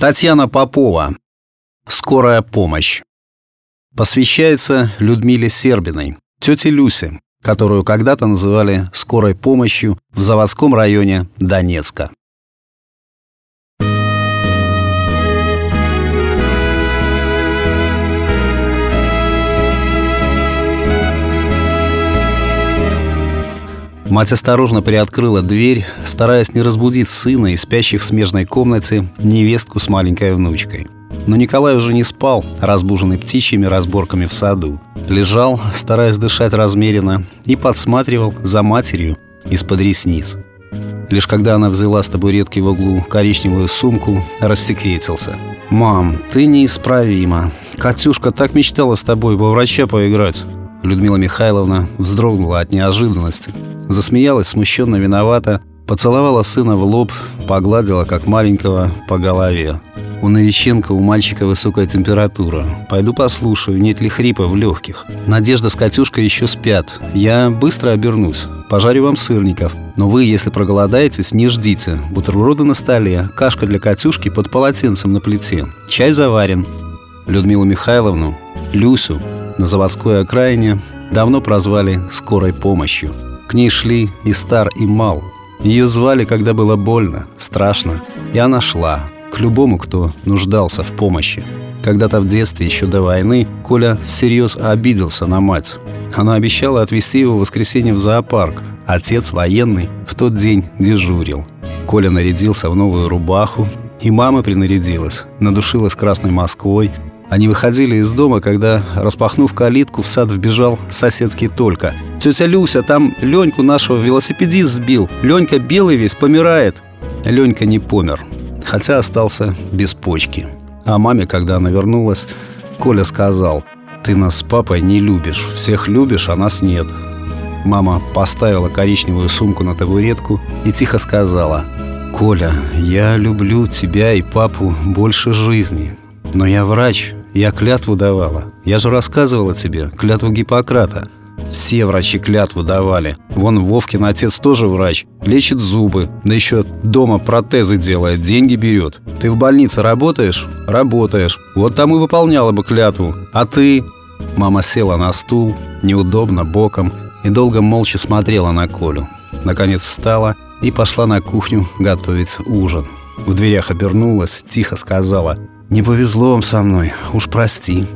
Татьяна Попова. «Скорая помощь». Посвящается Людмиле Сербиной, тете Люсе, которую когда-то называли «скорой помощью» в Заводском районе Донецка. Мать осторожно приоткрыла дверь, стараясь не разбудить сына и спящих в смежной комнате невестку с маленькой внучкой. Но Николай уже не спал, разбуженный птичьими разборками в саду. Лежал, стараясь дышать размеренно, и подсматривал за матерью из-под ресниц. Лишь когда она взяла с табуретки в углу коричневую сумку, рассекретился. «Мам, ты неисправима. Катюшка так мечтала с тобой во врача поиграть». Людмила Михайловна вздрогнула от неожиданности, засмеялась смущенно, виновата, поцеловала сына в лоб, погладила, как маленького, по голове. «У Новиченко, у мальчика высокая температура. Пойду послушаю, нет ли хрипа в легких. Надежда с Катюшкой еще спят. Я быстро обернусь, пожарю вам сырников. Но вы, если проголодаетесь, не ждите. Бутерброды на столе, кашка для Катюшки под полотенцем на плите. Чай заварен». Людмилу Михайловну, Люсю, на заводской окраине давно прозвали «скорой помощью». К ней шли и стар, и мал. Ее звали, когда было больно, страшно. И она шла к любому, кто нуждался в помощи. Когда-то в детстве, еще до войны, Коля всерьез обиделся на мать. Она обещала отвезти его в воскресенье в зоопарк. Отец, военный, в тот день дежурил. Коля нарядился в новую рубаху. И мама принарядилась, надушилась Красной Москвой. Они выходили из дома, когда, распахнув калитку, в сад вбежал соседский Толька. «Тетя Люся, там Леньку нашего велосипедист сбил. Ленька белый весь, помирает». Ленька не помер, хотя остался без почки. А маме, когда она вернулась, Коля сказал: «Ты нас с папой не любишь. Всех любишь, а нас нет». Мама поставила коричневую сумку на табуретку и тихо сказала: «Коля, я люблю тебя и папу больше жизни. Но я врач. Я клятву давала. Я же рассказывала тебе, клятву Гиппократа. Все врачи клятву давали. Вон Вовкин отец тоже врач. Лечит зубы. Да еще дома протезы делает, деньги берет. Ты в больнице работаешь? Работаешь. Вот там и выполняла бы клятву. А ты?» Мама села на стул, неудобно, боком, и долго молча смотрела на Колю. Наконец встала и пошла на кухню готовить ужин. В дверях обернулась, тихо сказала: «Не повезло вам со мной, уж прости».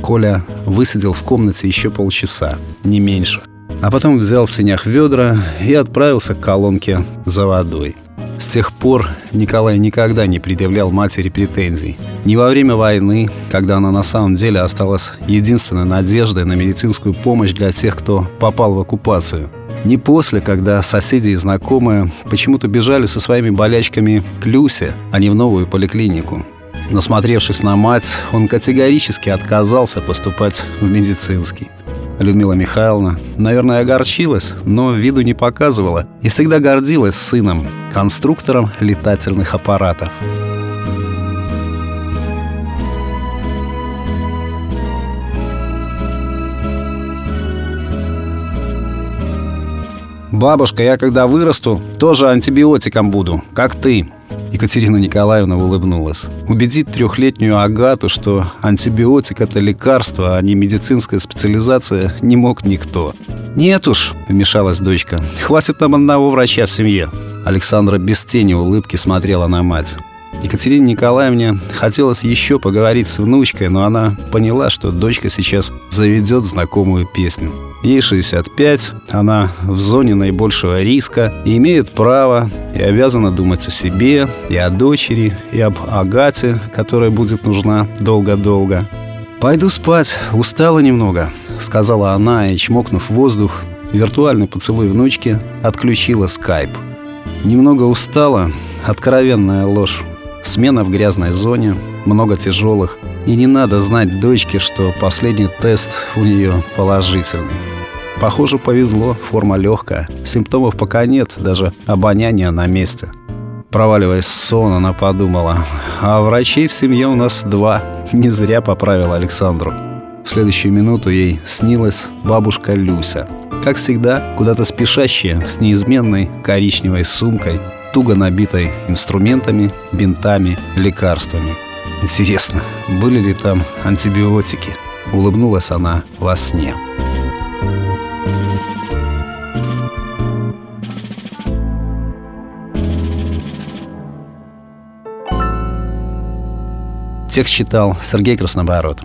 Коля высидел в комнате еще полчаса, не меньше. А потом взял в сенях ведра и отправился к колонке за водой. С тех пор Николай никогда не предъявлял матери претензий. Ни во время войны, когда она на самом деле осталась единственной надеждой на медицинскую помощь для тех, кто попал в оккупацию. Не после, когда соседи и знакомые почему-то бежали со своими болячками к Люсе, а не в новую поликлинику. Насмотревшись на мать, он категорически отказался поступать в медицинский. Людмила Михайловна, наверное, огорчилась, но виду не показывала и всегда гордилась сыном, конструктором летательных аппаратов. «Бабушка, я когда вырасту, тоже антибиотиком буду, как ты». Екатерина Николаевна улыбнулась. Убедить трехлетнюю Агату, что антибиотик – это лекарство, а не медицинская специализация, не мог никто. «Нет уж», – вмешалась дочка, – «хватит нам одного врача в семье». Александра без тени улыбки смотрела на мать. Екатерине Николаевне хотелось еще поговорить с внучкой, но она поняла, что дочка сейчас заведет знакомую песню. Ей 65, она в зоне наибольшего риска и имеет право и обязана думать о себе, и о дочери, и об Агате, которая будет нужна долго-долго. «Пойду спать, устала немного», — сказала она и, чмокнув воздух, виртуальный поцелуй внучки, отключила скайп. Немного устала, откровенная ложь. Смена в грязной зоне, много тяжелых. И не надо знать дочке, что последний тест у нее положительный. Похоже, повезло, форма легкая. Симптомов пока нет, даже обоняние на месте. Проваливаясь в сон, она подумала: а врачей в семье у нас два. Не зря поправила Александру. В следующую минуту ей снилась бабушка Люся. Как всегда, куда-то спешащая, с неизменной коричневой сумкой. туго набитой инструментами, бинтами, лекарствами. Интересно, были ли там антибиотики? Улыбнулась она во сне. Текст читал Сергей Краснобород.